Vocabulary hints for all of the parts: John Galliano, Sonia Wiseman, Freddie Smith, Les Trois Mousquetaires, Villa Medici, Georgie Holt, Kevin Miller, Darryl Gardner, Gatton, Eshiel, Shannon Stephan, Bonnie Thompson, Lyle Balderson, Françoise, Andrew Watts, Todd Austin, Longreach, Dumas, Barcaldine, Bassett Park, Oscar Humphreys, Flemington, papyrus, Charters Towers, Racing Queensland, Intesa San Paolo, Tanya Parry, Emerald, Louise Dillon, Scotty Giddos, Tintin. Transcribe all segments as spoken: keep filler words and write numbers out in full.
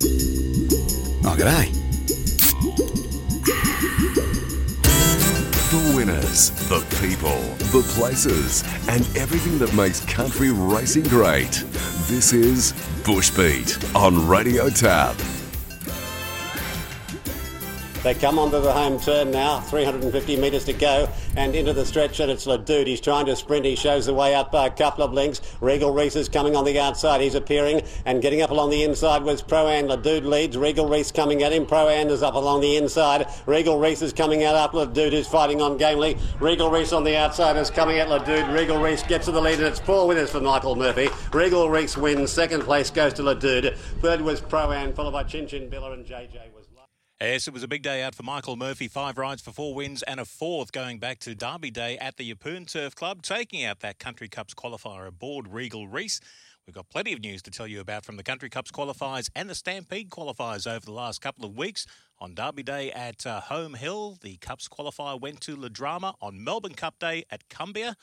Oh, g'day. The winners, the people, the places, and everything that makes country racing great. This is Bush Beat on Radio Tab. They come onto the home turn now, three hundred fifty metres to go, and into the stretch, and it's Ladude. He's trying to sprint. He shows the way up by a couple of lengths. Regal Reese is coming on the outside. He's appearing and getting up along the inside was Proan. Ladude leads. Regal Reese coming at him. Proan is up along the inside. Regal Reese is coming out up. Ladude is fighting on gamely. Regal Reese on the outside is coming at Ladude. Regal Reese gets to the lead, and it's four winners for Michael Murphy. Regal Reese wins. Second place goes to Ladude. Third was Proan, followed by Chin Chin Biller, and J J was... Yes, it was a big day out for Michael Murphy. Five rides for four wins and a fourth going back to Derby Day at the Yeppoon Turf Club, taking out that Country Cups qualifier aboard Regal Reese. We've got plenty of news to tell you about from the Country Cups qualifiers and the Stampede qualifiers over the last couple of weeks. On Derby Day at uh, Home Hill, the Cups qualifier went to Ladrama. On Melbourne Cup Day at Cumbia,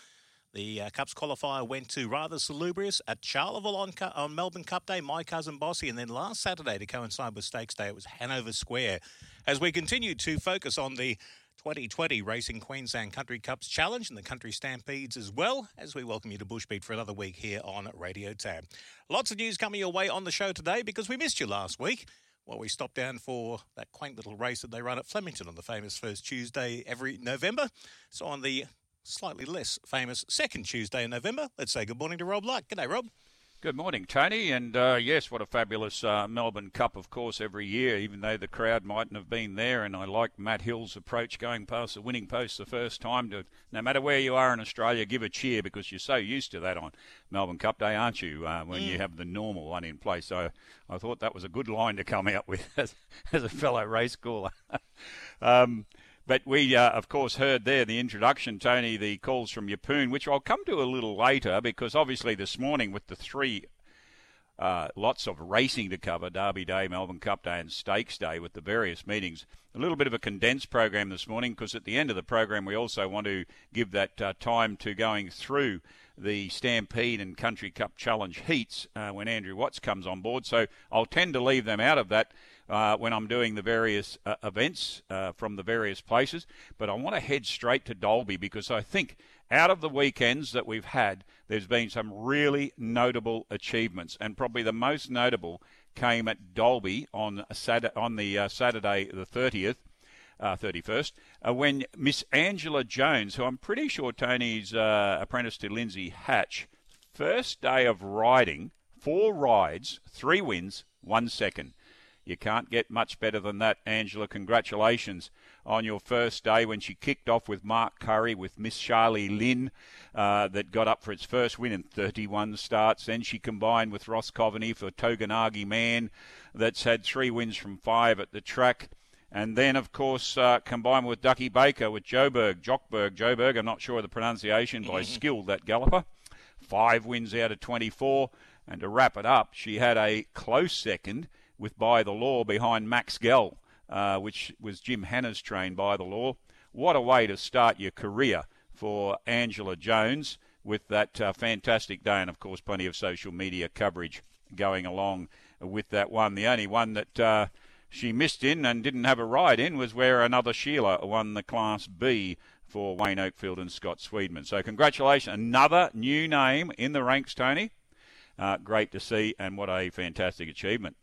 the uh, Cups qualifier went to rather salubrious at Charleville on, cu- on Melbourne Cup Day, My Cousin Bossy. And then last Saturday, to coincide with Stakes Day, it was Hanover Square. As we continue to focus on the twenty twenty Racing Queensland Country Cups Challenge and the Country Stampedes as well, as we welcome you to Bushbeat for another week here on Radio Tab. Lots of news coming your way on the show today because we missed you last week. Well, we stopped down for that quaint little race that they run at Flemington on the famous first Tuesday every November. So on the slightly less famous second Tuesday in November, let's say good morning to Rob Luck. G'day, Rob. Good morning, Tony. And uh, yes, what a fabulous uh, Melbourne Cup, of course, every year, even though the crowd mightn't have been there. And I like Matt Hill's approach going past the winning post the first time to, no matter where you are in Australia, give a cheer because you're so used to that on Melbourne Cup Day, aren't you, uh, when mm. you have the normal one in place. So I thought that was a good line to come out with as, as a fellow race caller. um But we, uh, of course, heard there the introduction, Tony, the calls from Yeppoon, which I'll come to a little later because obviously this morning with the three uh, lots of racing to cover, Derby Day, Melbourne Cup Day and Stakes Day with the various meetings, a little bit of a condensed program this morning because at the end of the program we also want to give that uh, time to going through the Stampede and Country Cup Challenge heats uh, when Andrew Watts comes on board. So I'll tend to leave them out of that Uh, when I'm doing the various uh, events uh, from the various places. But I want to head straight to Dolby because I think out of the weekends that we've had, there's been some really notable achievements. And probably the most notable came at Dolby on, a Saturday, on the uh, Saturday the thirtieth, uh, thirty-first, uh, when Miss Angela Jones, who I'm pretty sure Tony's uh, apprentice to Lindsay Hatch, first day of riding, four rides, three wins, one second. You can't get much better than that, Angela. Congratulations on your first day when she kicked off with Mark Curry, with Miss Charlie Lynn, uh, that got up for its first win in thirty-one starts. Then she combined with Ross Coveney for Toganagi Man, that's had three wins from five at the track. And then, of course, uh, combined with Ducky Baker, with Joburg, Jockberg, Joburg, I'm not sure of the pronunciation, but I skilled that galloper. Five wins out of twenty-four. And to wrap it up, she had a close second with By the Law behind Max Gell, uh, which was Jim Hanna's trained By the Law. What a way to start your career for Angela Jones with that uh, fantastic day and, of course, plenty of social media coverage going along with that one. The only one that uh, she missed in and didn't have a ride in was where another Sheila won the Class B for Wayne Oakfield and Scott Swedman. So congratulations. Another new name in the ranks, Tony. Uh, great to see, and what a fantastic achievement.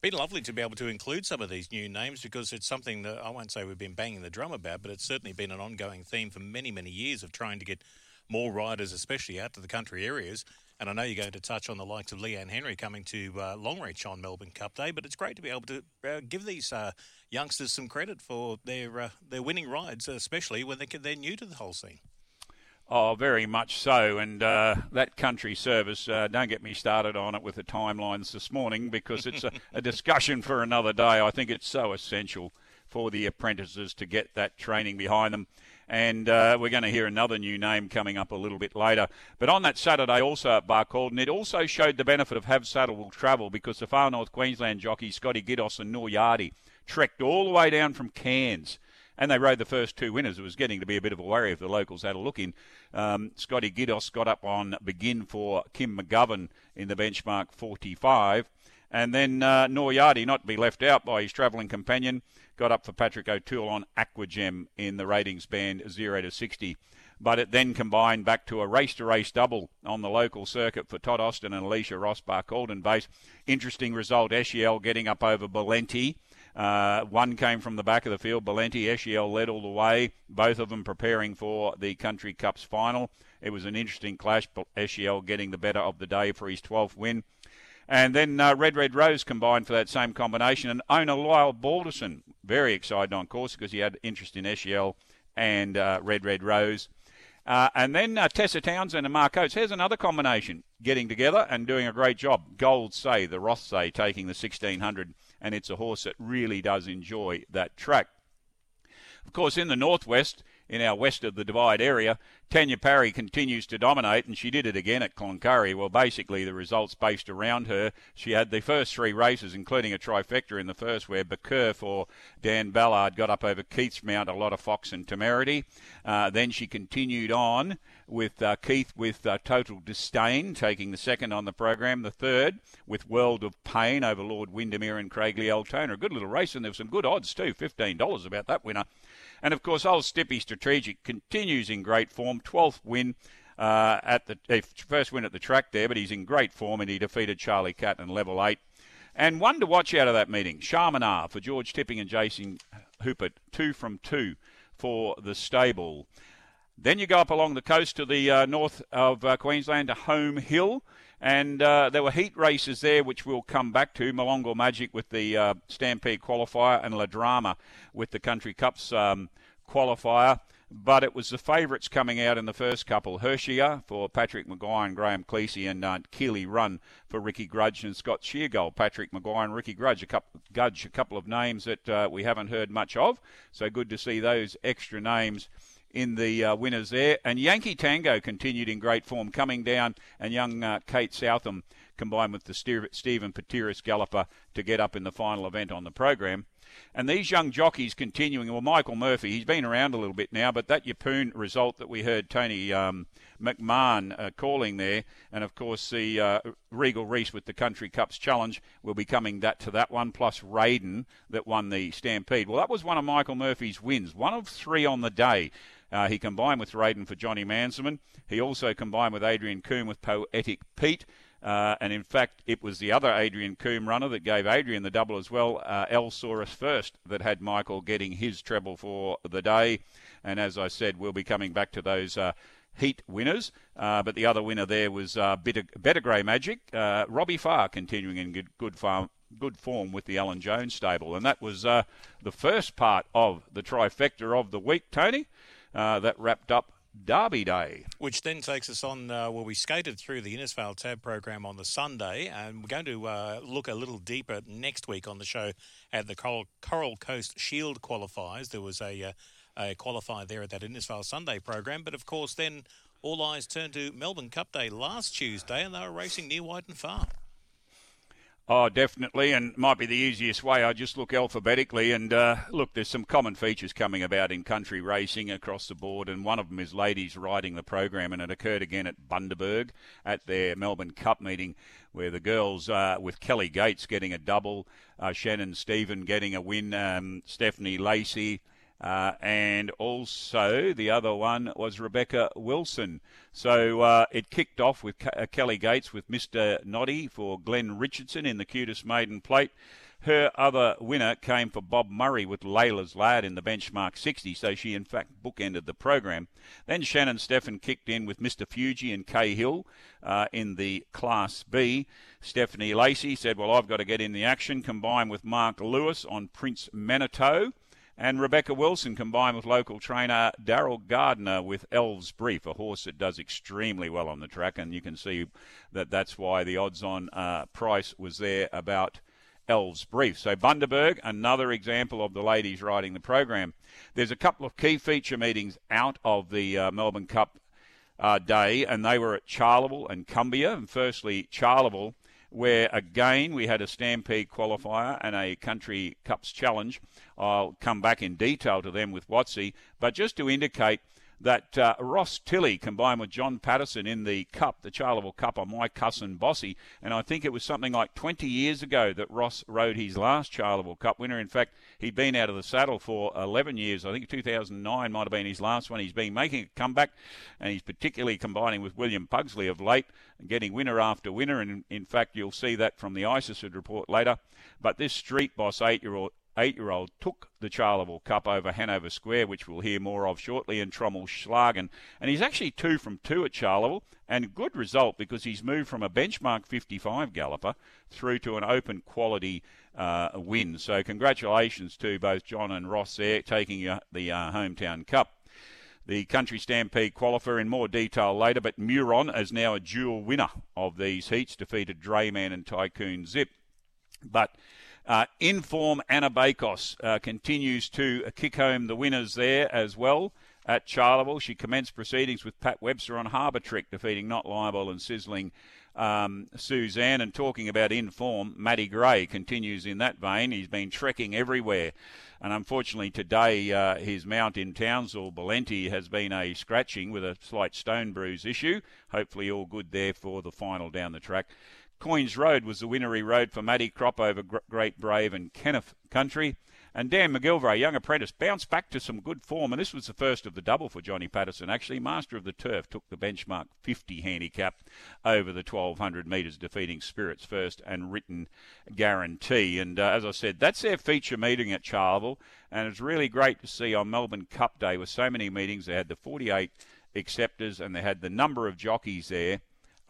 Been lovely to be able to include some of these new names because it's something that I won't say we've been banging the drum about, but it's certainly been an ongoing theme for many, many years of trying to get more riders, especially out to the country areas. And I know you're going to touch on the likes of Leanne Henry coming to uh, Longreach on Melbourne Cup Day, but it's great to be able to uh, give these uh, youngsters some credit for their uh, their winning rides, especially when they're new to the whole scene. Oh, very much so, and uh, that country service, uh, don't get me started on it with the timelines this morning because it's a, a discussion for another day. I think it's so essential for the apprentices to get that training behind them, and uh, we're going to hear another new name coming up a little bit later. But on that Saturday also at Barcaldine, it also showed the benefit of Have Saddle Will Travel because the Far North Queensland jockey Scotty Giddos and Noor Yardy trekked all the way down from Cairns. And they rode the first two winners. It was getting to be a bit of a worry if the locals had a look in. Um, Scotty Giddos got up on Begin for Kim McGovern in the benchmark forty-five. And then uh, Noriarty, not to be left out by his travelling companion, got up for Patrick O'Toole on Aquagem in the ratings band zero to sixty. But it then combined back to a race-to-race double on the local circuit for Todd Austin and Alicia Ross, Barcaldine base. Interesting result, Eshiel getting up over Belenti. Uh, one came from the back of the field. Belenti, Eshiel led all the way, both of them preparing for the Country Cup's final. It was an interesting clash, but Eshiel getting the better of the day for his twelfth win. And then uh, Red Red Rose combined for that same combination. And owner Lyle Balderson, very excited on course because he had interest in Eshiel and uh, Red Red Rose. Uh, and then uh, Tessa Townsend and Mark Oates. Here's another combination getting together and doing a great job. Gold Say, the Rothsay, taking the sixteen hundred, and it's a horse that really does enjoy that track. Of course, in the northwest, in our west of the Divide area, Tanya Parry continues to dominate, and she did it again at Cloncurry. Well, basically, the results based around her. She had the first three races, including a trifecta in the first, where Bakur for Dan Ballard got up over Keith's Mount, A Lot of Fox and Temerity. Uh, then she continued on with uh, Keith with uh, Total Disdain, taking the second on the program. The third with World of Pain over Lord Windermere and Craigley Altona. A good little race, and there were some good odds too, fifteen dollars about that winner. And, of course, old Stippy Strategic continues in great form. twelfth win uh, at the uh, first win at the track there, but he's in great form, and he defeated Charlie Cat in level eight. And one to watch out of that meeting, Charmanar for George Tipping and Jason Hoopert, two from two for the stable. Then you go up along the coast to the uh, north of uh, Queensland to Home Hill, and uh, there were heat races there, which we'll come back to. Molongo Magic with the uh, Stampede qualifier and La Drama with the Country Cups um, qualifier. But it was the favourites coming out in the first couple. Hershia for Patrick Maguire and Graham Cleese, and uh, Keeley Run for Ricky Grudge and Scott Sheargold. Patrick Maguire and Ricky Grudge, a couple, Grudge, a couple of names that uh, we haven't heard much of. So good to see those extra names in the uh, winners there. And Yankee Tango continued in great form, coming down, and young uh, Kate Southam combined with the Ste- Stephen Petiris Galloper to get up in the final event on the program. And these young jockeys continuing, well, Michael Murphy, he's been around a little bit now, but that Yeppoon result that we heard Tony um, McMahon uh, calling there, and of course the uh, Regal Reese with the Country Cups Challenge will be coming that to that one, plus Raiden that won the Stampede. Well, that was one of Michael Murphy's wins, one of three on the day. Uh, he combined with Raiden for Johnny Mansman. He also combined with Adrian Coombe with Poetic Pete. Uh, and in fact, it was the other Adrian Coombe runner that gave Adrian the double as well, uh, El Saurus First, that had Michael getting his treble for the day. And as I said, we'll be coming back to those uh, heat winners. Uh, but the other winner there was uh, Better, Better Grey Magic, uh, Robbie Farr, continuing in good, good, farm, good form with the Alan Jones stable. And that was uh, the first part of the trifecta of the week, Tony. Uh, that wrapped up Derby Day. Which then takes us on, uh, well, we skated through the Innisfail Tab program on the Sunday, and we're going to uh, look a little deeper next week on the show at the Coral, Coral Coast Shield qualifiers. There was a, uh, a qualifier there at that Innisfail Sunday program, but of course then all eyes turned to Melbourne Cup Day last Tuesday, and they were racing near wide and far. Oh, definitely, and might be the easiest way. I just look alphabetically, and uh, look, there's some common features coming about in country racing across the board, and one of them is ladies riding the program, and it occurred again at Bundaberg at their Melbourne Cup meeting, where the girls, uh, with Kelly Gates getting a double, uh, Shannon Stephen getting a win, um, Stephanie Lacey, Uh, and also the other one was Rebecca Wilson. So uh, it kicked off with K- uh, Kelly Gates with Mister Noddy for Glenn Richardson in the Cutest Maiden Plate. Her other winner came for Bob Murray with Layla's Lad in the benchmark sixty, so she in fact bookended the program. Then Shannon Stephan kicked in with Mister Fuji and Kay Hill uh, in the Class B. Stephanie Lacey said, well, I've got to get in the action, combined with Mark Lewis on Prince Manitou. And Rebecca Wilson combined with local trainer Darryl Gardner with Elves Brief, a horse that does extremely well on the track. And you can see that that's why the odds-on uh, price was there about Elves Brief. So Bundaberg, another example of the ladies riding the program. There's a couple of key feature meetings out of the uh, Melbourne Cup uh, day, and they were at Charleville and Cumbia. And firstly, Charleville, where again we had a Stampede qualifier and a Country Cups Challenge. I'll come back in detail to them with Watsy, but just to indicate that uh, Ross Tilley combined with John Patterson in the Cup, the Charleville Cup, on My Cousin Bossy. And I think it was something like twenty years ago that Ross rode his last Charleville Cup winner. In fact, he'd been out of the saddle for eleven years. I think two thousand nine might have been his last one. He's been making a comeback, and he's particularly combining with William Pugsley of late, getting winner after winner. And in fact, you'll see that from the I S I S report later. But this Street Boss eight-year-old eight-year-old took the Charleville Cup over Hanover Square, which we'll hear more of shortly, and Trommel Schlagen. And he's actually two from two at Charleville, and good result because he's moved from a benchmark fifty-five galloper through to an open quality uh, win. So congratulations to both John and Ross there, taking uh, the uh, hometown cup. The Country Stampede qualifier in more detail later, but Muron is now a dual winner of these heats, defeated Drayman and Tycoon Zip. But Uh, in form, Anna Bakos uh, continues to uh, kick home the winners there as well at Charleville. She commenced proceedings with Pat Webster on Harbour Trick, defeating Not Liable and Sizzling um, Suzanne. And talking about in form, Matty Gray continues in that vein. He's been trekking everywhere. And unfortunately today, uh, his mount in Townsville, Balenti, has been a scratching with a slight stone bruise issue. Hopefully all good there for the final down the track. Coins Road was the winner he rode for Matty Crop over Great Brave and Kenneth Country. And Dan McGilvray, young apprentice, bounced back to some good form. And this was the first of the double for Johnny Patterson, actually. Master of the Turf took the benchmark fifty handicap over the twelve hundred metres, defeating Spirits First and Written Guarantee. And uh, as I said, that's their feature meeting at Charleville. And it's really great to see on Melbourne Cup Day, with so many meetings, they had the forty-eight acceptors and they had the number of jockeys there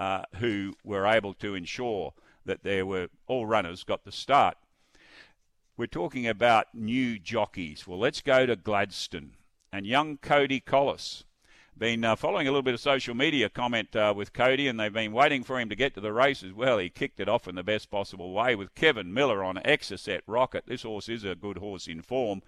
Uh, who were able to ensure that there were all runners got the start. We're talking about new jockeys. Well, let's go to Gladstone and young Cody Collis. Been uh, following a little bit of social media comment uh, with Cody, and they've been waiting for him to get to the races. Well, he kicked it off in the best possible way with Kevin Miller on Exocet Rocket. This horse is a good horse in form.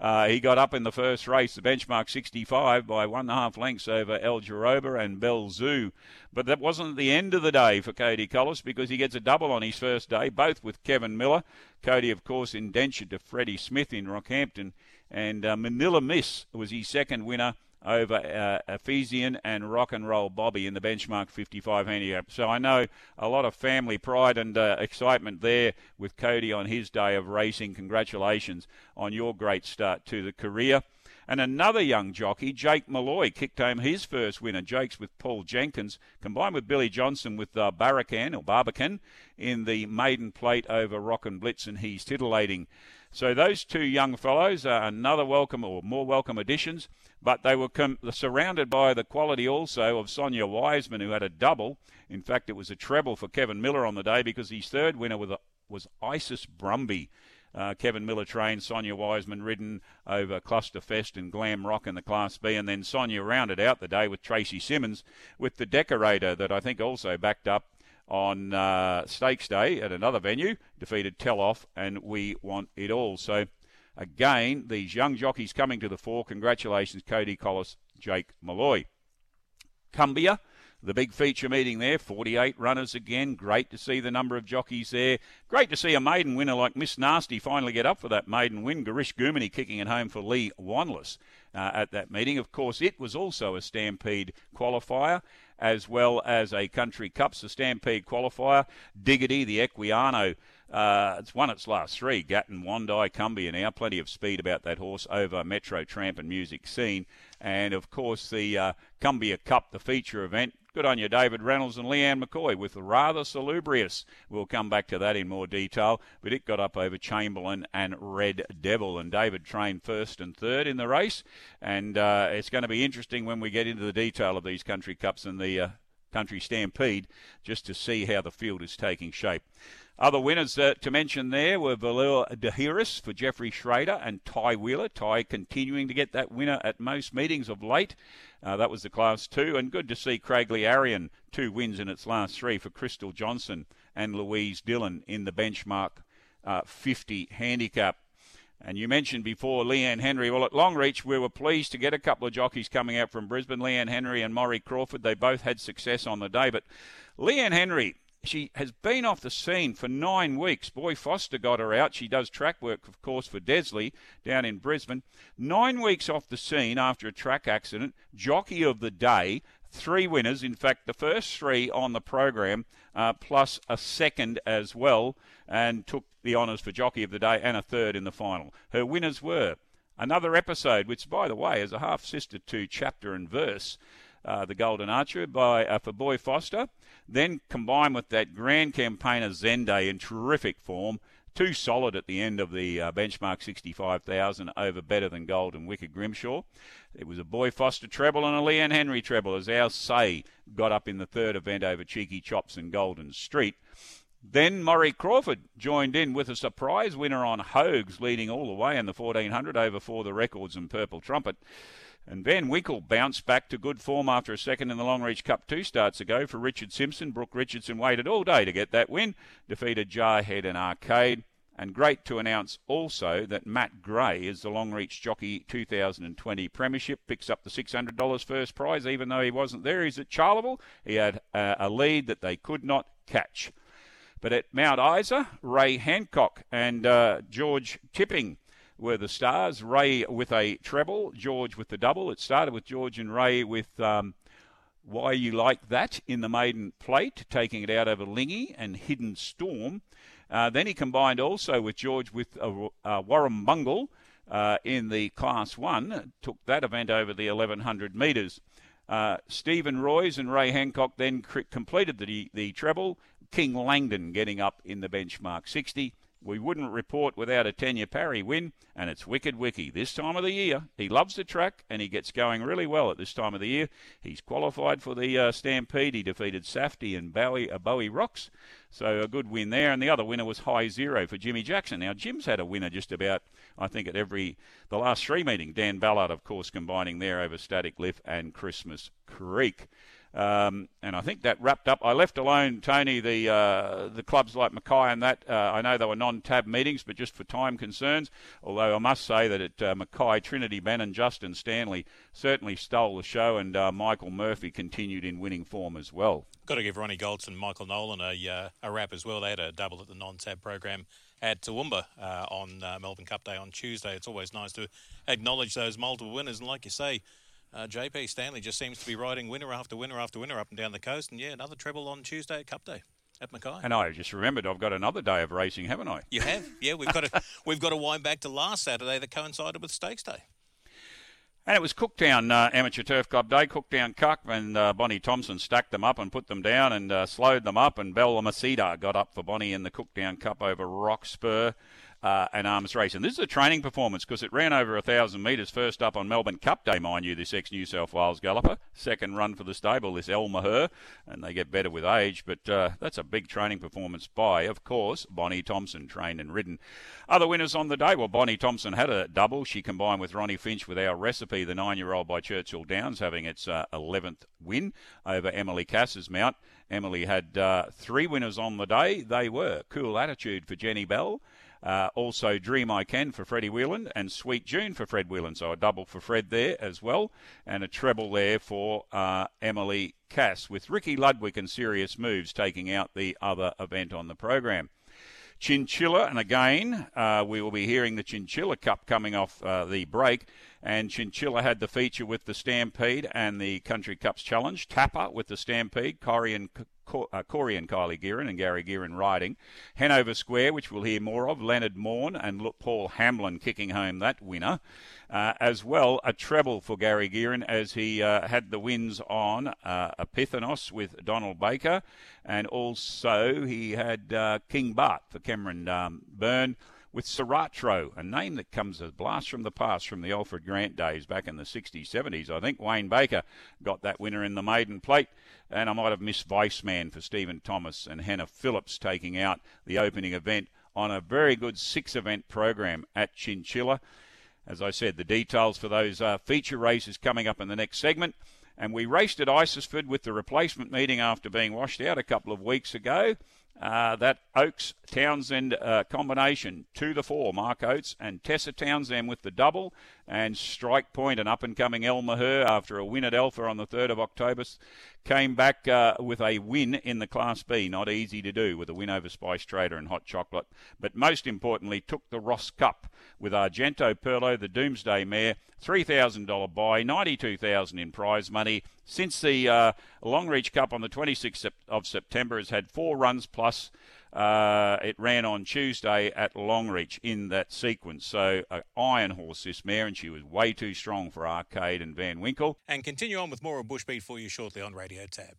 Uh, he got up in the first race, the benchmark sixty-five, by one and a half lengths over El Jaroba and Belle Zoo. But that wasn't the end of the day for Cody Collis, because he gets a double on his first day, both with Kevin Miller. Cody, of course, indentured to Freddie Smith in Rockhampton. And uh, Manila Miss was his second winner over uh, Ephesian and Rock and Roll Bobby in the benchmark fifty-five handicap. So I know a lot of family pride and uh, excitement there with Cody on his day of racing. Congratulations on your great start to the career. And another young jockey, Jake Malloy, kicked home his first winner. Jake's with Paul Jenkins, combined with Billy Johnson with uh, Barracan or Barbican in the maiden plate over Rock and Blitz, and he's titillating. So those two young fellows are another welcome or more welcome additions, but they were com- surrounded by the quality also of Sonia Wiseman, who had a double. In fact, it was a treble for Kevin Miller on the day, because his third winner was, a, was Isis Brumby. Uh, Kevin Miller trained, Sonia Wiseman ridden over Clusterfest and Glam Rock in the Class B, and then Sonia rounded out the day with Tracy Simmons with the Decorator, that I think also backed up on uh, Stakes Day at another venue, defeated Tell Off and We Want It All. So again, these young jockeys coming to the fore. Congratulations, Cody Collis, Jake Malloy. Cumbia, the big feature meeting there, forty-eight runners again. Great to see the number of jockeys there. Great to see a maiden winner like Miss Nasty finally get up for that maiden win. Garish Gumini kicking it home for Lee Wanless uh, at that meeting. Of course, it was also a Stampede qualifier, as well as a Country Cups, the Stampede qualifier. Diggity, the Equiano, uh, it's won its last three. Gatton, Wandai, Cumbia now. Plenty of speed about that horse over Metro Tramp and Music Scene. And, of course, the uh, Cumbia Cup, the feature event. Good on you, David Reynolds and Leanne McCoy with Rather Salubrious. We'll come back to that in more detail, but it got up over Chamberlain and Red Devil, and David trained first and third in the race, and uh, it's going to be interesting when we get into the detail of these Country Cups and the uh, Country Stampede, just to see how the field is taking shape. Other winners uh, to mention there were Valur Dehiris for Jeffrey Schrader and Ty Wheeler. Ty continuing to get that winner at most meetings of late. Uh, that was the Class two. And good to see Craigley Arian, two wins in its last three for Crystal Johnson and Louise Dillon in the benchmark uh, fifty handicap. And you mentioned before Leanne Henry. Well, at Longreach, we were pleased to get a couple of jockeys coming out from Brisbane, Leanne Henry and Maury Crawford. They both had success on the day. But Leanne Henry, She has been off the scene for nine weeks. Boy Foster got her out. She does track work, of course, for Desley down in Brisbane. Nine weeks off the scene after a track accident. Jockey of the day. Three winners. In fact, the first three on the program, uh, plus a second as well, and took the honours for Jockey of the Day and a third in the final. Her winners were Another Episode, which, by the way, is a half-sister to Chapter and Verse, uh, The Golden Archer by uh, for Boy Foster. Then combined with that grand campaigner Zenday in terrific form, too solid at the end of the uh, benchmark sixty-five thousand over Better Than Gold and Wicked Grimshaw. It was a Boy Foster treble and a Leanne Henry treble as Our Say got up in the third event over Cheeky Chops and Golden Street. Then Murray Crawford joined in with a surprise winner on Hogues, leading all the way in the fourteen hundred over For the Records and Purple Trumpet. And Van Winkle bounced back to good form after a second in the Longreach Cup two starts ago for Richard Simpson. Brooke Richardson waited all day to get that win, defeated Jarhead and Arcade. And great to announce also that Matt Gray is the Longreach Jockey two thousand twenty Premiership, picks up the six hundred dollars first prize, even though he wasn't there. He's at Charleville. He had uh, a lead that they could not catch. But at Mount Isa, Ray Hancock and uh, George Tipping were the stars. Ray with a treble, George with the double. It started with George and Ray with um, Why You Like That in the maiden plate, taking it out over Lingy and Hidden Storm. Uh, then he combined also with George with uh, uh, Warren Bungle uh, in the Class one, took that event over the eleven hundred metres. Uh, Stephen Royes and Ray Hancock then cr- completed the, the treble, King Langdon getting up in the benchmark sixty. We wouldn't report without a Tenya Parry win, and it's Wicked Wicky this time of the year. He loves the track, and he gets going really well at this time of the year. He's qualified for the uh, Stampede. He defeated Safdie and Bowie, uh, Bowie Rocks, so a good win there. And the other winner was High Zero for Jimmy Jackson. Now, Jim's had a winner just about, I think, at every the last three meetings. Dan Ballard, of course, combining there over Static Lift and Christmas Creek. Um, and I think that wrapped up. I left alone, Tony, the uh, the clubs like Mackay and that. Uh, I know they were non-tab meetings, but just for time concerns, although I must say that at uh, Mackay, Trinity Bannon, Justin Stanley certainly stole the show, and uh, Michael Murphy continued in winning form as well. Got to give Ronnie Goldson and Michael Nolan a, uh, a wrap as well. They had a double at the non-tab program at Toowoomba uh, on uh, Melbourne Cup Day on Tuesday. It's always nice to acknowledge those multiple winners, and like you say, Uh, J P Stanley just seems to be riding winner after winner after winner up and down the coast. And, yeah, another treble on Tuesday at Cup Day at Mackay. And I just remembered I've got another day of racing, haven't I? You have, yeah. We've got to, we've got to wind back to last Saturday that coincided with Stakes Day. And it was Cooktown uh, Amateur Turf Club Day. Cooktown Cuck and uh, Bonnie Thompson stacked them up and put them down and uh, slowed them up. And Bella Maceda got up for Bonnie in the Cooktown Cup over Rockspur. Uh, an arms race. And this is a training performance because it ran over one thousand metres first up on Melbourne Cup Day, mind you, this ex-New South Wales galloper. Second run for the stable, this El Maher, and they get better with age. But uh, that's a big training performance by, of course, Bonnie Thompson, trained and ridden. Other winners on the day, well, Bonnie Thompson had a double. She combined with Ronnie Finch with Our Recipe, the nine-year-old by Churchill Downs, having its uh, eleventh win over Emily Cass's mount. Emily had uh, three winners on the day. They were Cool Attitude for Jenny Bell, Uh, also Dream I Can for Freddie Whelan and Sweet June for Fred Whelan. So a double for Fred there as well, and a treble there for uh, Emily Cass, with Ricky Ludwig and Serious Moves taking out the other event on the program. Chinchilla, and again, uh, we will be hearing the Chinchilla Cup coming off uh, the break, and Chinchilla had the feature with the Stampede and the Country Cups Challenge. Tapper with the Stampede, Corey and, uh, Corey and Kylie Gearin and Gary Gearin riding. Hanover Square, which we'll hear more of, Leonard Morn and Paul Hamlin kicking home that winner. Uh, as well, a treble for Gary Gearin as he uh, had the wins on uh, Epiphanos with Donald Baker, and also he had uh, King Bart for Cameron um, Byrne, with Ceratro, a name that comes as a blast from the past from the Alfred Grant days back in the sixties, seventies. I think Wayne Baker got that winner in the maiden plate. And I might have missed Viceman for Stephen Thomas and Hannah Phillips taking out the opening event on a very good six-event program at Chinchilla. As I said, the details for those uh, feature races coming up in the next segment. And we raced at Isisford with the replacement meeting after being washed out a couple of weeks ago. Uh, that Oakes-Townsend uh, combination, two to four, Mark Oates and Tessa Townsend with the double, and Strike Point, an up-and-coming El Maher, after a win at Alpha on the third of October, came back uh, with a win in the Class B. Not easy to do with a win over Spice Trader and Hot Chocolate, but most importantly took the Ross Cup with Argento Perlo, the Doomsday Mare, three thousand dollars buy, ninety-two thousand dollars in prize money. Since the uh, Longreach Cup on the twenty-sixth of September has had four runs plus. Uh, it ran on Tuesday at Longreach in that sequence. So an iron horse, this mare, and she was way too strong for Arcade and Van Winkle. And continue on with more of Bush Beat for you shortly on Radio Tab.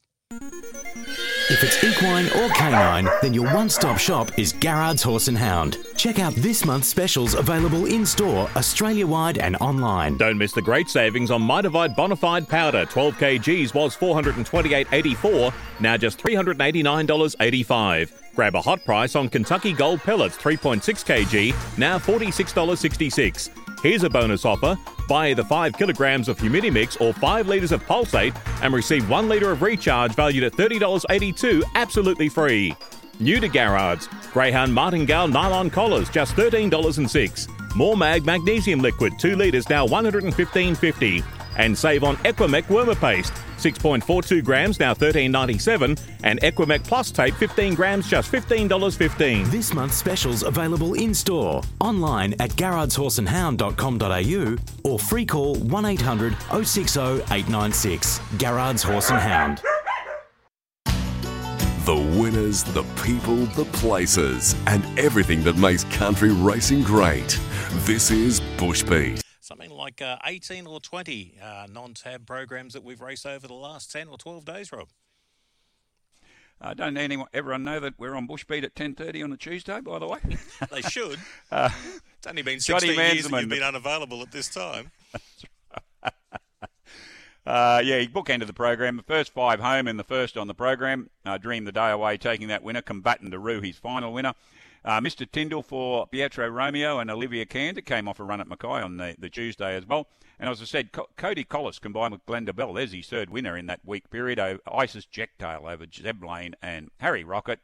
If it's equine or canine, then your one-stop shop is Garrard's Horse and Hound. Check out this month's specials available in-store, Australia-wide and online. Don't miss the great savings on Mitavite Bonafide Powder. twelve kilograms was four hundred twenty-eight dollars eighty-four, now just three hundred eighty-nine dollars eighty-five. Grab a hot price on Kentucky Gold Pellets, three point six kilograms, now forty-six dollars sixty-six. Here's a bonus offer. Buy either five kilograms of Humidimix or five litres of Pulsate and receive one litre of recharge valued at thirty dollars eighty-two, absolutely free. New to Garrard's, Greyhound Martingale Nylon Collars, just thirteen dollars and six. Mormag Magnesium Liquid, two litres, now one hundred fifteen dollars fifty. And save on Equimec Wormer Paste, six point four two grams, now thirteen dollars ninety-seven, and Equimec Plus Tape, fifteen grams, just fifteen dollars fifteen. This month's specials available in-store, online at garrards horse and hound dot com dot a u, or free call one eight hundred oh six oh eight nine six. Garrard's Horse and Hound. The winners, the people, the places, and everything that makes country racing great. This is Bush Beat. Something like uh, eighteen or twenty uh, non-tab programs that we've raced over the last ten or twelve days, Rob. Uh, don't anyone, everyone know that we're on Bush Beat at ten thirty on a Tuesday, by the way? They should. Uh, it's only been sixteen years that you've been unavailable at this time. Uh, yeah, he bookended the program. The first five home and the first on the program. Uh, Dream the Day Away taking that winner. Combatant to Rue, his final winner. Uh, Mister Tyndall for Pietro Romeo and Olivia Kander came off a run at Mackay on the, the Tuesday as well. And as I said, Co- Cody Collis combined with Glenda Bell. There's his third winner in that week period. O- Isis Jacktail over Zeb Lane and Harry Rocket.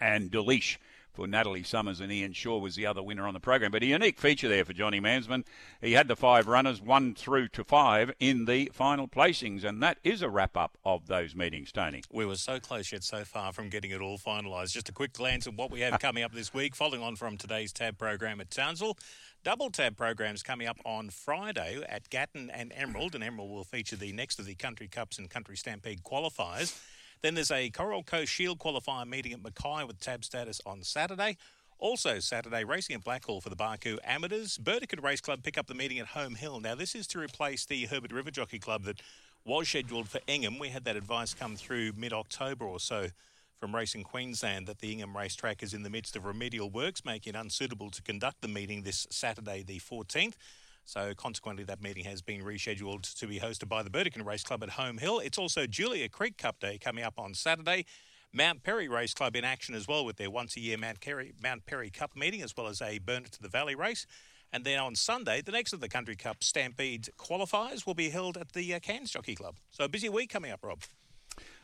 And Delish for Natalie Summers and Ian Shaw was the other winner on the program. But a unique feature there for Johnny Mansman. He had the five runners, one through to five, in the final placings. And that is a wrap-up of those meetings, Tony. We were so close yet so far from getting it all finalised. Just a quick glance at what we have coming up this week, following on from today's Tab program at Townsville. Double Tab programs coming up on Friday at Gatton and Emerald. And Emerald will feature the next of the Country Cups and Country Stampede qualifiers. Then there's a Coral Coast Shield qualifier meeting at Mackay with Tab status on Saturday. Also Saturday, racing at Blackall for the Barcoo Amateurs. Burdekin Race Club pick up the meeting at Home Hill. Now, this is to replace the Herbert River Jockey Club that was scheduled for Ingham. We had that advice come through mid-October or so from Racing Queensland that the Ingham racetrack is in the midst of remedial works, making it unsuitable to conduct the meeting this Saturday the fourteenth. So consequently, that meeting has been rescheduled to be hosted by the Burdekin Race Club at Home Hill. It's also Julia Creek Cup Day coming up on Saturday. Mount Perry Race Club in action as well with their once-a-year Mount Perry, Mount Perry Cup meeting, as well as a Burner to the Valley race. And then on Sunday, the next of the Country Cup Stampede qualifiers will be held at the uh, Cairns Jockey Club. So a busy week coming up, Rob.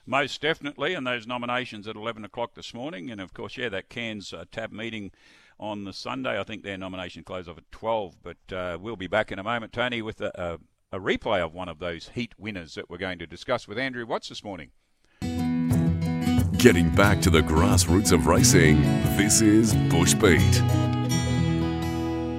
Most definitely, and those nominations at eleven o'clock this morning. And of course, yeah, that Cairns uh, Tab meeting on the Sunday. I think their nomination closed off at twelve, but uh, we'll be back in a moment, Tony, with a, a, a replay of one of those heat winners that we're going to discuss with Andrew Watts this morning. Getting back to the grassroots of racing, this is Bush Beat.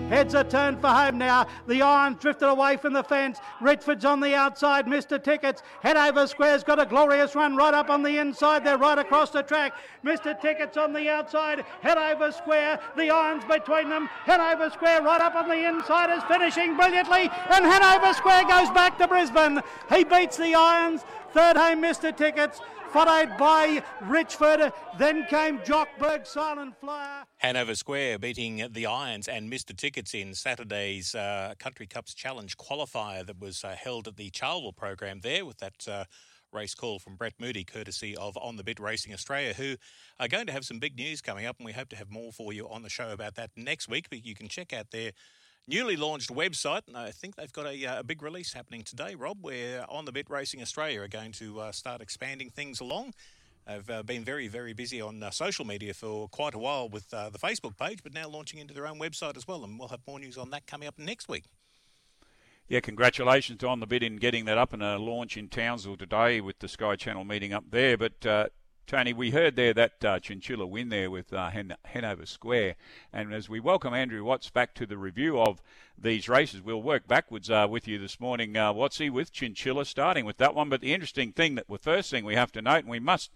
Heads are turned for home now. The Irons drifted away from the fence. Richford's on the outside. Mister Tickets. Head over square's got a glorious run right up on the inside. They're right across the track. Mister Tickets on the outside. Head over square. The Irons between them. Head over square right up on the inside is finishing brilliantly. And Head over square goes back to Brisbane. He beats the Irons. Third home, Mister Tickets, followed by Richford. Then came Jockberg, Silent Flyer. Hanover Square beating the Irons and Mister Tickets in Saturday's uh, Country Cups Challenge qualifier that was uh, held at the Charleville program there with that uh, race call from Brett Moody, courtesy of On the Bit Racing Australia, who are going to have some big news coming up, and we hope to have more for you on the show about that next week. But you can check out their newly launched website, and I think they've got a, uh, a big release happening today, Rob, where On the Bit Racing Australia are going to uh, start expanding things along. have uh, been very, very busy on uh, social media for quite a while with uh, the Facebook page, but now launching into their own website as well. And we'll have more news on that coming up next week. Yeah, congratulations to On the Bit in getting that up and a launch in Townsville today with the Sky Channel meeting up there. But, uh, Tony, we heard there that uh, Chinchilla win there with uh, Hen- Hanover Square. And as we welcome Andrew Watts back to the review of these races, we'll work backwards uh, with you this morning, uh, Wattsy, with Chinchilla, starting with that one. But the interesting thing, that the first thing we have to note, and we must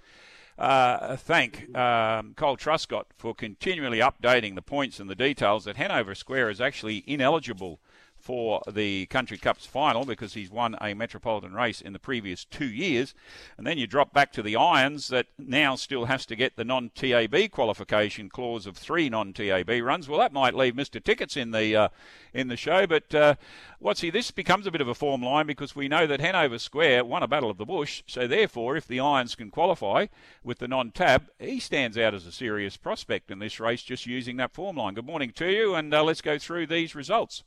uh, thank um, Cole Truscott for continually updating the points and the details, that Hanover Square is actually ineligible for the Country Cup's final because he's won a metropolitan race in the previous two years. And then you drop back to the Irons, that now still has to get the non-T A B qualification clause of three non-T A B runs. Well, that might leave Mister Tickets in the uh, in the show, but uh, what's he? This becomes a bit of a form line, because we know that Hanover Square won a Battle of the Bush, so therefore if the Irons can qualify with the non-T A B, he stands out as a serious prospect in this race, just using that form line. Good morning to you, and uh, let's go through these results.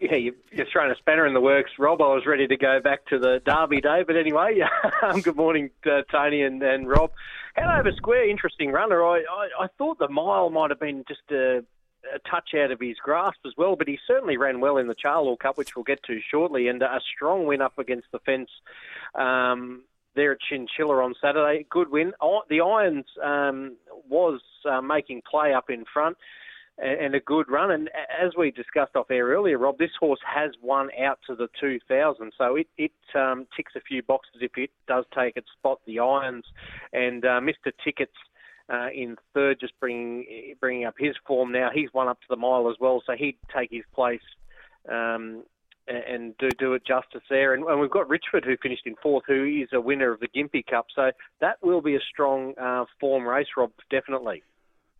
Yeah, you're throwing a spanner in the works, Rob. I was ready to go back to the derby day, but anyway, good morning, uh, Tony and, and Rob. Hanover Square, interesting runner. I, I, I thought the mile might have been just a, a touch out of his grasp as well, but he certainly ran well in the Charleville Cup, which we'll get to shortly, and a strong win up against the fence um, there at Chinchilla on Saturday. Good win. The Irons um, was uh, making play up in front, and a good run. And as we discussed off air earlier, Rob, this horse has won out to the two thousand. So it, it um, ticks a few boxes if it does take its spot, the Irons. And uh, Mister Tickets uh, in third, just bringing, bringing up his form now. He's won up to the mile as well, so he'd take his place um, and do, do it justice there. And, and we've got Richford, who finished in fourth, who is a winner of the Gympie Cup. So that will be a strong uh, form race, Rob, definitely.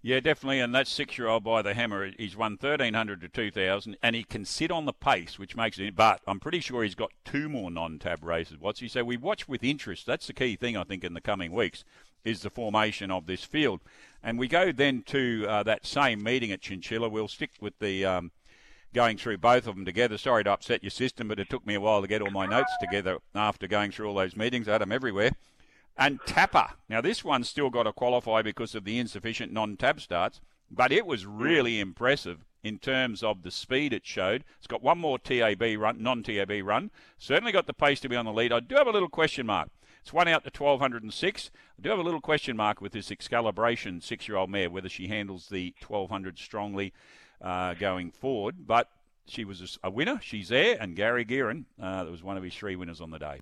Yeah, definitely, and that six-year-old by the hammer, he's won thirteen hundred to two thousand, and he can sit on the pace, which makes it... But I'm pretty sure he's got two more non-tab races, Watsy. So we watch with interest. That's the key thing, I think, in the coming weeks, is the formation of this field. And we go then to uh, that same meeting at Chinchilla. We'll stick with the... Um, going through both of them together. Sorry to upset your system, but it took me a while to get all my notes together after going through all those meetings. I had them everywhere. And Tapper. Now, this one's still got to qualify because of the insufficient non-tab starts, but it was really impressive in terms of the speed it showed. It's got one more T A B run, non-T A B run. Certainly got the pace to be on the lead. I do have a little question mark. It's one out to twelve oh six. I do have a little question mark with this Excalibration six-year-old mare, whether she handles the twelve hundred strongly uh, going forward. But she was a winner. She's there. And Gary Gearin, uh, that was one of his three winners on the day.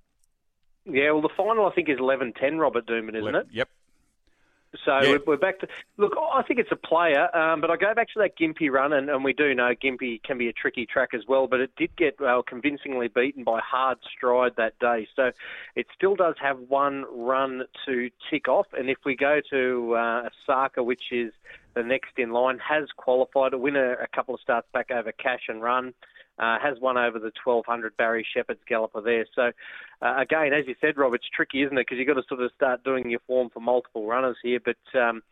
Yeah, well, the final, I think, is eleven ten, Robert Dooman, isn't it? Yep. So yep. we're back to... Look, I think it's a player, um, but I go back to that Gympie run, and, and we do know Gympie can be a tricky track as well, but it did get well, convincingly beaten by Hard Stride that day. So it still does have one run to tick off, and if we go to uh, Osaka, which is the next in line, has qualified, a winner a couple of starts back over Cash and Run, Uh, has won over the twelve hundred Barry Shepherd's Galloper there. So, uh, again, as you said, Rob, it's tricky, isn't it? Because you've got to sort of start doing your form for multiple runners here. But um,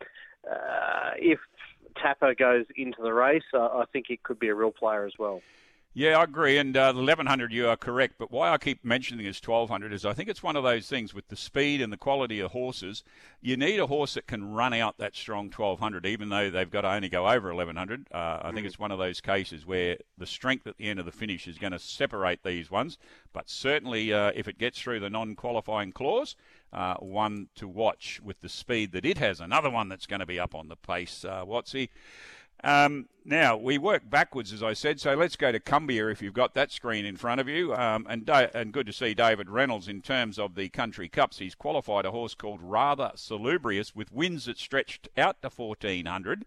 uh, if Tapper goes into the race, uh, I think he could be a real player as well. Yeah, I agree. And uh, the eleven hundred, you are correct. But why I keep mentioning is twelve hundred is I think it's one of those things with the speed and the quality of horses. You need a horse that can run out that strong twelve hundred, even though they've got to only go over eleven hundred. Uh, I mm-hmm. think it's one of those cases where the strength at the end of the finish is going to separate these ones. But certainly uh, if it gets through the non-qualifying clause, uh, one to watch with the speed that it has. Another one that's going to be up on the pace, uh, Watsy. Um, now, we work backwards, as I said, so let's go to Cumbia if you've got that screen in front of you. Um, and, da- and good to see David Reynolds in terms of the Country Cups. He's qualified a horse called Rather Salubrious with wins that stretched out to fourteen hundred.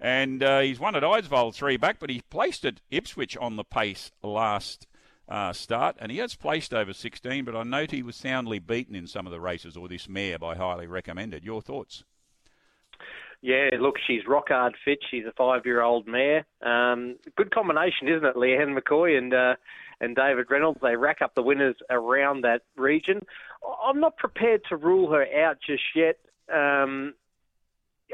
And uh, he's won at Eidsvold three back, but he placed at Ipswich on the pace last uh, start. And he has placed over sixteen, but I note he was soundly beaten in some of the races, or this mare by Highly Recommended. Your thoughts? Yeah, look, she's rock hard fit. She's a five-year-old mare. Um, good combination, isn't it, Leanne McCoy and uh, and David Reynolds? They rack up the winners around that region. I'm not prepared to rule her out just yet. Um,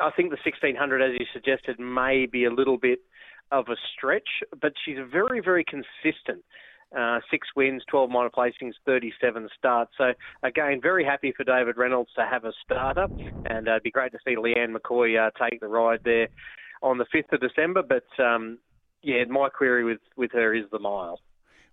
I think the sixteen hundred, as you suggested, may be a little bit of a stretch, but she's very, very consistent. Uh, six wins, twelve minor placings, thirty-seven starts. So, again, very happy for David Reynolds to have a starter, and uh, it'd be great to see Leanne McCoy uh, take the ride there on the fifth of December. But, um, yeah, my query with, with her is the mile.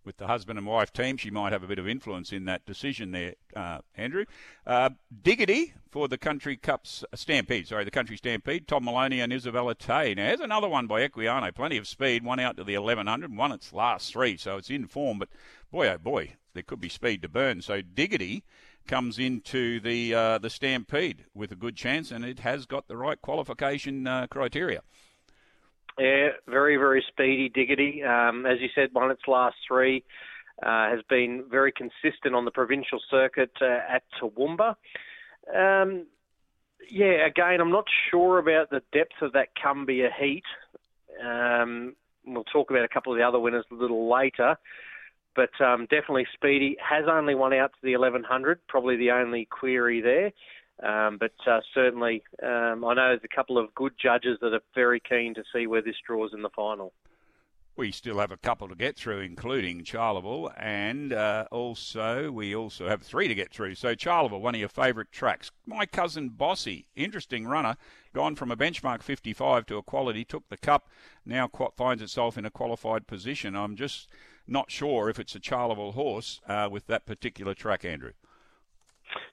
With the husband and wife team, she might have a bit of influence in that decision there, uh, Andrew. Uh, Diggity for the Country Cups Stampede. Sorry, the Country Stampede. Tom Maloney and Isabella Tay. Now, here's another one by Equiano. Plenty of speed. One out to the eleven hundred. Won its last three, so it's in form. But, boy, oh, boy, there could be speed to burn. So, Diggity comes into the uh, the Stampede with a good chance, and it has got the right qualification uh, criteria. Yeah, very, very speedy Diggity. Um, as you said, won its last three, uh, has been very consistent on the provincial circuit uh, at Toowoomba. Um, yeah, again, I'm not sure about the depth of that Cumbia heat. Um, we'll talk about a couple of the other winners a little later. But um, definitely speedy. Has only won out to the eleven hundred, probably the only query there. Um, but uh, certainly, um, I know there's a couple of good judges that are very keen to see where this draws in the final. We still have a couple to get through, including Charleville, and uh, also we also have three to get through. So Charleville, one of your favourite tracks. My Cousin Bossy, interesting runner, gone from a benchmark fifty-five to a quality, took the cup, now finds itself in a qualified position. I'm just not sure if it's a Charleville horse uh, with that particular track, Andrew.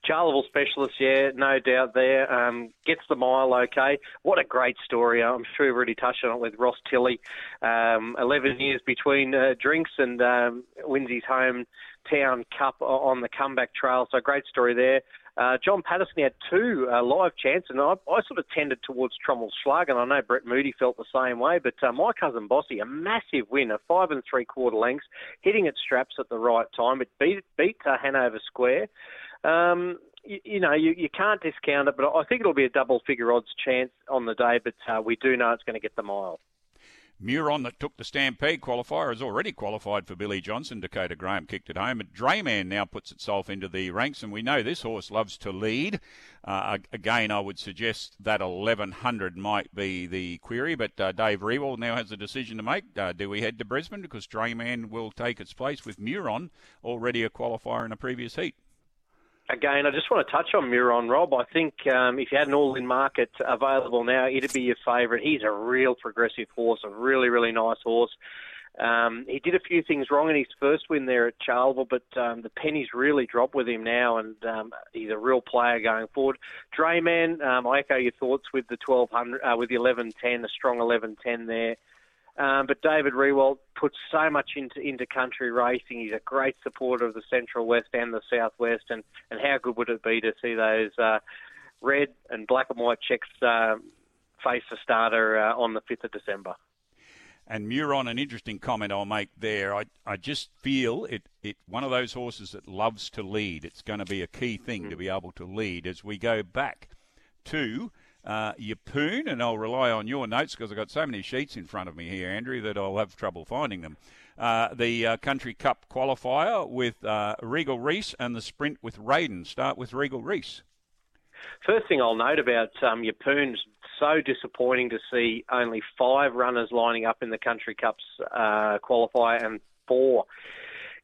Charleville specialist, yeah, no doubt there. Um, gets the mile okay. What a great story. I'm sure we've already touched on it with Ross Tilley. Um, eleven years between uh, drinks and um, wins his hometown cup on the comeback trail. So great story there. Uh, John Patterson had two uh, live chances, and I, I sort of tended towards Trommel's Slug, and I know Brett Moody felt the same way, but uh, My Cousin Bossy, a massive win, a five and three-quarter lengths, hitting its straps at the right time. It beat, beat uh, Hanover Square. Um, you, you know, you, you can't discount it, but I think it'll be a double-figure odds chance on the day, but uh, we do know it's going to get the mile. Muron, that took the Stampede qualifier, has already qualified for Billy Johnson. Dakota Graham kicked it home. And Drayman now puts itself into the ranks, and we know this horse loves to lead. Uh, again, I would suggest that eleven hundred might be the query, but uh, Dave Rewald now has a decision to make. Uh, do we head to Brisbane? Because Drayman will take its place with Muron, already a qualifier in a previous heat. Again, I just want to touch on Muron, Rob. I think um, if you had an all-in market available now, it'd be your favourite. He's a real progressive horse, a really, really nice horse. Um, he did a few things wrong in his first win there at Charleville, but um, the pennies really dropped with him now, and um, he's a real player going forward. Drayman, um, I echo your thoughts with the twelve hundred, uh, with the eleven ten, a strong eleven ten there. Um, but David Rewalt puts so much into, into country racing. He's a great supporter of the Central West and the South West, and, and how good would it be to see those uh, red and black and white checks uh, face the starter uh, on the fifth of December. And Muron, an interesting comment I'll make there. I, I just feel it, it one of those horses that loves to lead. It's going to be a key thing mm. to be able to lead as we go back to... Uh, Yeppoon, and I'll rely on your notes because I've got so many sheets in front of me here, Andrew, that I'll have trouble finding them. Uh, the uh, Country Cup qualifier with uh, Regal Reese and the sprint with Raiden. Start with Regal Reese. First thing I'll note about um, Yeppoon's so disappointing to see only five runners lining up in the Country Cup's uh, qualifier and four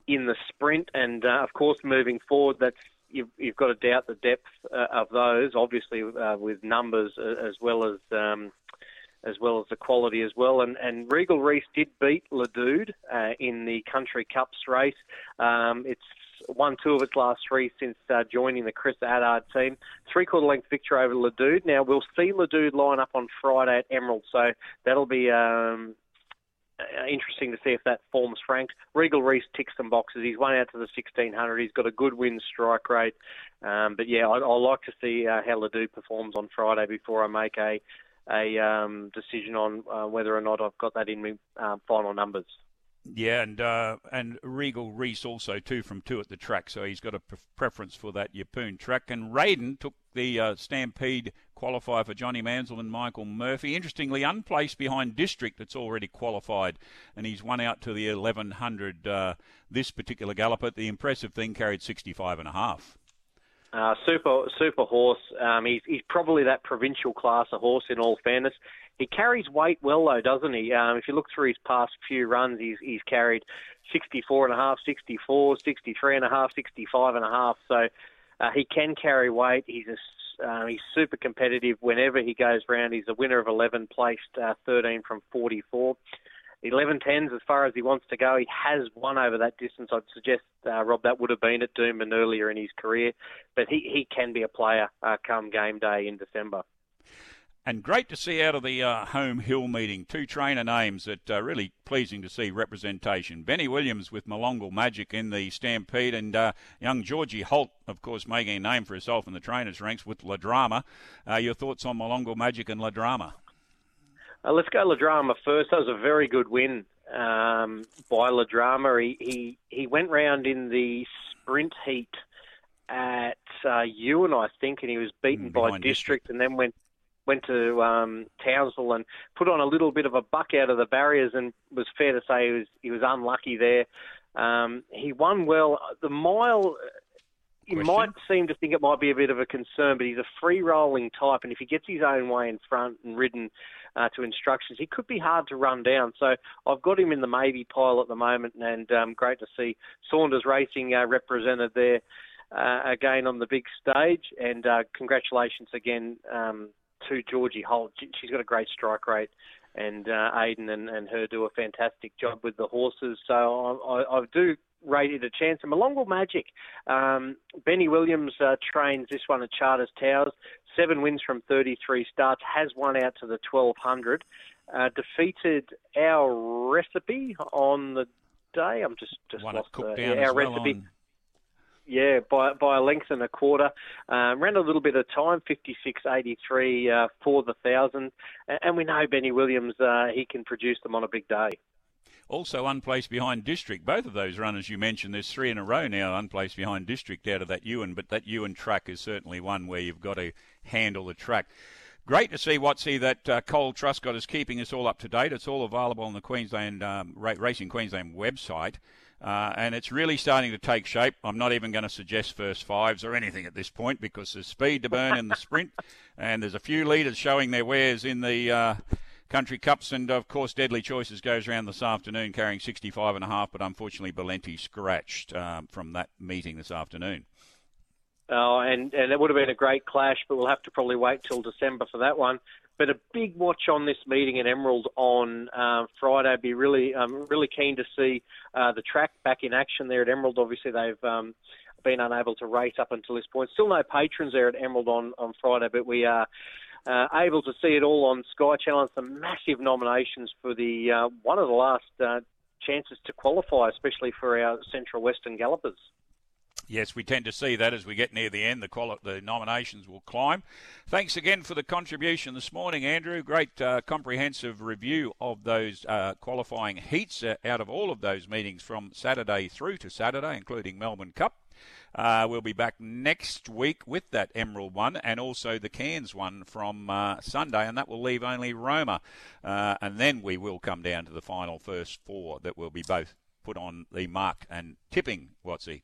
in the sprint. And, uh, of course, moving forward, that's You've, you've got to doubt the depth uh, of those, obviously uh, with numbers uh, as well as um, as well as the quality as well. And, and Regal Reese did beat Ladude uh, in the Country Cups race. Um, it's won two of its last three since uh, joining the Chris Addard team. Three-quarter length victory over Ladude. Now we'll see Ladude line up on Friday at Emerald, so that'll be. Um, Uh, interesting to see if that form's franked. Regal Reese ticks some boxes. He's won out to the sixteen hundred. He's got a good win strike rate. Um, but, yeah, I, I'd like to see uh, how Ledoux performs on Friday before I make a a um, decision on uh, whether or not I've got that in my uh, final numbers. Yeah, and uh, and Regal Reese also two from two at the track, so he's got a pre- preference for that Yeppoon track. And Raiden took the uh, Stampede qualifier for Johnny Mansell and Michael Murphy. Interestingly, unplaced behind District that's already qualified, and he's won out to the eleven hundred uh, this particular gallop. But the impressive thing, carried sixty-five and a half. Uh, super, super horse. Um, he's, he's probably that provincial class of horse in all fairness. He carries weight well, though, doesn't he? Um, if you look through his past few runs, he's, he's carried sixty-four and a half, sixty-four, sixty-three and a half, sixty-five and a half. So uh, he can carry weight. He's a Um, he's super competitive whenever he goes round. He's a winner of eleven, placed uh, thirteen from forty-four. eleven tens as far as he wants to go. He has won over that distance. I'd suggest, uh, Rob, that would have been at Doomben earlier in his career. But he, he can be a player uh, come game day in December. And great to see out of the uh, Home Hill meeting, two trainer names that are really pleasing to see representation. Benny Williams with Molongal Magic in the Stampede, and uh, young Georgie Holt, of course, making a name for herself in the trainers' ranks with La Drama. Uh, your thoughts on Molongal Magic and La Drama? Uh, let's go La Drama first. That was a very good win um, by La Drama. He, he, he went round in the sprint heat at uh, Ewan, I think, and he was beaten by district, district and then went... went to um, Townsville and put on a little bit of a buck out of the barriers, and was fair to say he was, he was unlucky there. Um, he won well. The mile, you might seem to think it might be a bit of a concern, but he's a free-rolling type, and if he gets his own way in front and ridden uh, to instructions, he could be hard to run down. So I've got him in the maybe pile at the moment, and um, great to see Saunders Racing uh, represented there uh, again on the big stage, and uh, congratulations again um to Georgie Holt. She's got a great strike rate, and uh, Aidan and, and her do a fantastic job with the horses. So I, I, I do rate it a chance. And Molongal Magic, um, Benny Williams uh, trains this one at Charters Towers. Seven wins from thirty-three starts. Has won out to the twelve hundred. Uh, defeated our recipe on the day. I'm just just one lost the, yeah, our well recipe. On. Yeah, by by a length and a quarter. Uh, ran a little bit of time, fifty-six eighty-three uh, for the thousand. And we know Benny Williams, uh, he can produce them on a big day. Also unplaced behind District. Both of those runners you mentioned, there's three in a row now unplaced behind District out of that Ewan, but that Ewan track is certainly one where you've got to handle the track. Great to see, Watsy, that uh, Cole Truscott is keeping us all up to date. It's all available on the Queensland um, Racing Queensland website. Uh, and it's really starting to take shape. I'm not even going to suggest first fives or anything at this point, because there's speed to burn in the sprint, and there's a few leaders showing their wares in the uh, country cups, and of course Deadly Choices goes around this afternoon carrying sixty-five and a half, but unfortunately Balenti scratched um, from that meeting this afternoon. Oh, and, and it would have been a great clash, but we'll have to probably wait till December for that one. But a big watch on this meeting at Emerald on uh, Friday. I'd be really, um, really keen to see uh, the track back in action there at Emerald. Obviously, they've um, been unable to race up until this point. Still no patrons there at Emerald on, on Friday, but we are uh, able to see it all on Sky Channel. Some massive nominations for the uh, one of the last uh, chances to qualify, especially for our Central Western Gallopers. Yes, we tend to see that as we get near the end, the, quali- the nominations will climb. Thanks again for the contribution this morning, Andrew. Great uh, comprehensive review of those uh, qualifying heats uh, out of all of those meetings from Saturday through to Saturday, including Melbourne Cup. Uh, we'll be back next week with that Emerald one, and also the Cairns one from uh, Sunday, and that will leave only Roma. Uh, and then we will come down to the final first four that will be both put on the mark and tipping, Watsy.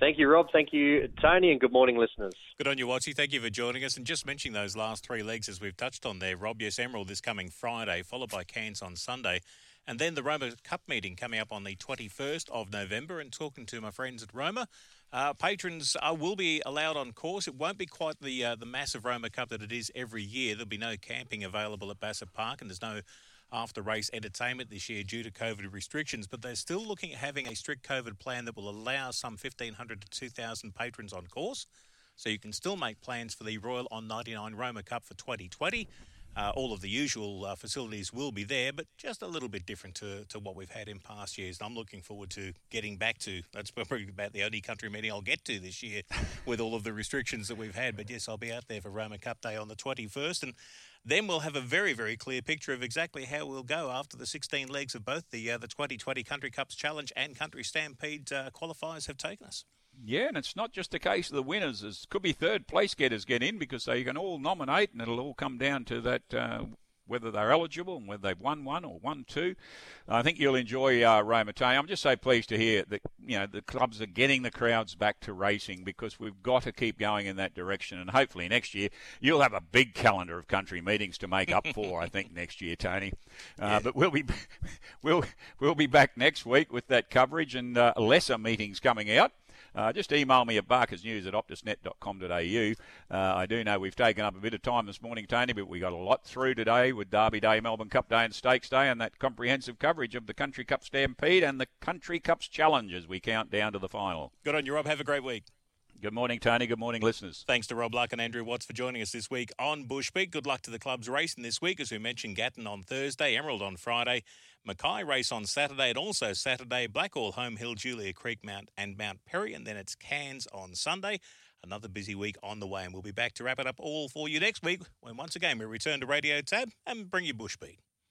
Thank you, Rob. Thank you, Tony, and good morning, listeners. Good on you, Watsy. Thank you for joining us. And just mentioning those last three legs as we've touched on there, Rob. Yes, Emerald this coming Friday, followed by Cairns on Sunday. And then the Roma Cup meeting coming up on the twenty-first of November. And talking to my friends at Roma, uh, patrons uh, will be allowed on course. It won't be quite the, uh, the massive Roma Cup that it is every year. There'll be no camping available at Bassett Park, and there's no after-race entertainment this year due to COVID restrictions, but they're still looking at having a strict COVID plan that will allow some fifteen hundred to two thousand patrons on course. So you can still make plans for the Royal On ninety-nine Roma Cup for twenty twenty. Uh, all of the usual uh, facilities will be there, but just a little bit different to, to what we've had in past years. And I'm looking forward to getting back to, that's probably about the only country meeting I'll get to this year with all of the restrictions that we've had. But yes, I'll be out there for Roma Cup Day on the twenty-first. And then we'll have a very, very clear picture of exactly how we'll go after the sixteen legs of both the uh, the twenty twenty Country Cups Challenge and Country Stampede uh, qualifiers have taken us. Yeah, and it's not just a case of the winners. It could be third place getters get in, because they can all nominate, and it'll all come down to that uh, whether they're eligible and whether they've won one or won two. I think you'll enjoy uh, Roma Tay. I'm just so pleased to hear that, you know, the clubs are getting the crowds back to racing, because we've got to keep going in that direction. And hopefully next year you'll have a big calendar of country meetings to make up for, I think, next year, Tony. Uh, yeah. But we'll be we'll we'll be back next week with that coverage and uh, lesser meetings coming out. Uh, just email me at barkers news at optus net dot com dot a u. Uh, I do know we've taken up a bit of time this morning, Tony, but we got a lot through today with Derby Day, Melbourne Cup Day and Stakes Day, and that comprehensive coverage of the Country Cup Stampede and the Country Cups Challenge as we count down to the final. Good on you, Rob. Have a great week. Good morning, Tony. Good morning, listeners. Thanks to Rob Luck and Andrew Watts for joining us this week on Bush Beat. Good luck to the clubs racing this week. As we mentioned, Gatton on Thursday, Emerald on Friday, Mackay race on Saturday, and also Saturday, Blackall, Home Hill, Julia Creek, Mount and Mount Perry, and then it's Cairns on Sunday. Another busy week on the way, and we'll be back to wrap it up all for you next week when once again we return to Radio Tab and bring you Bush Beat.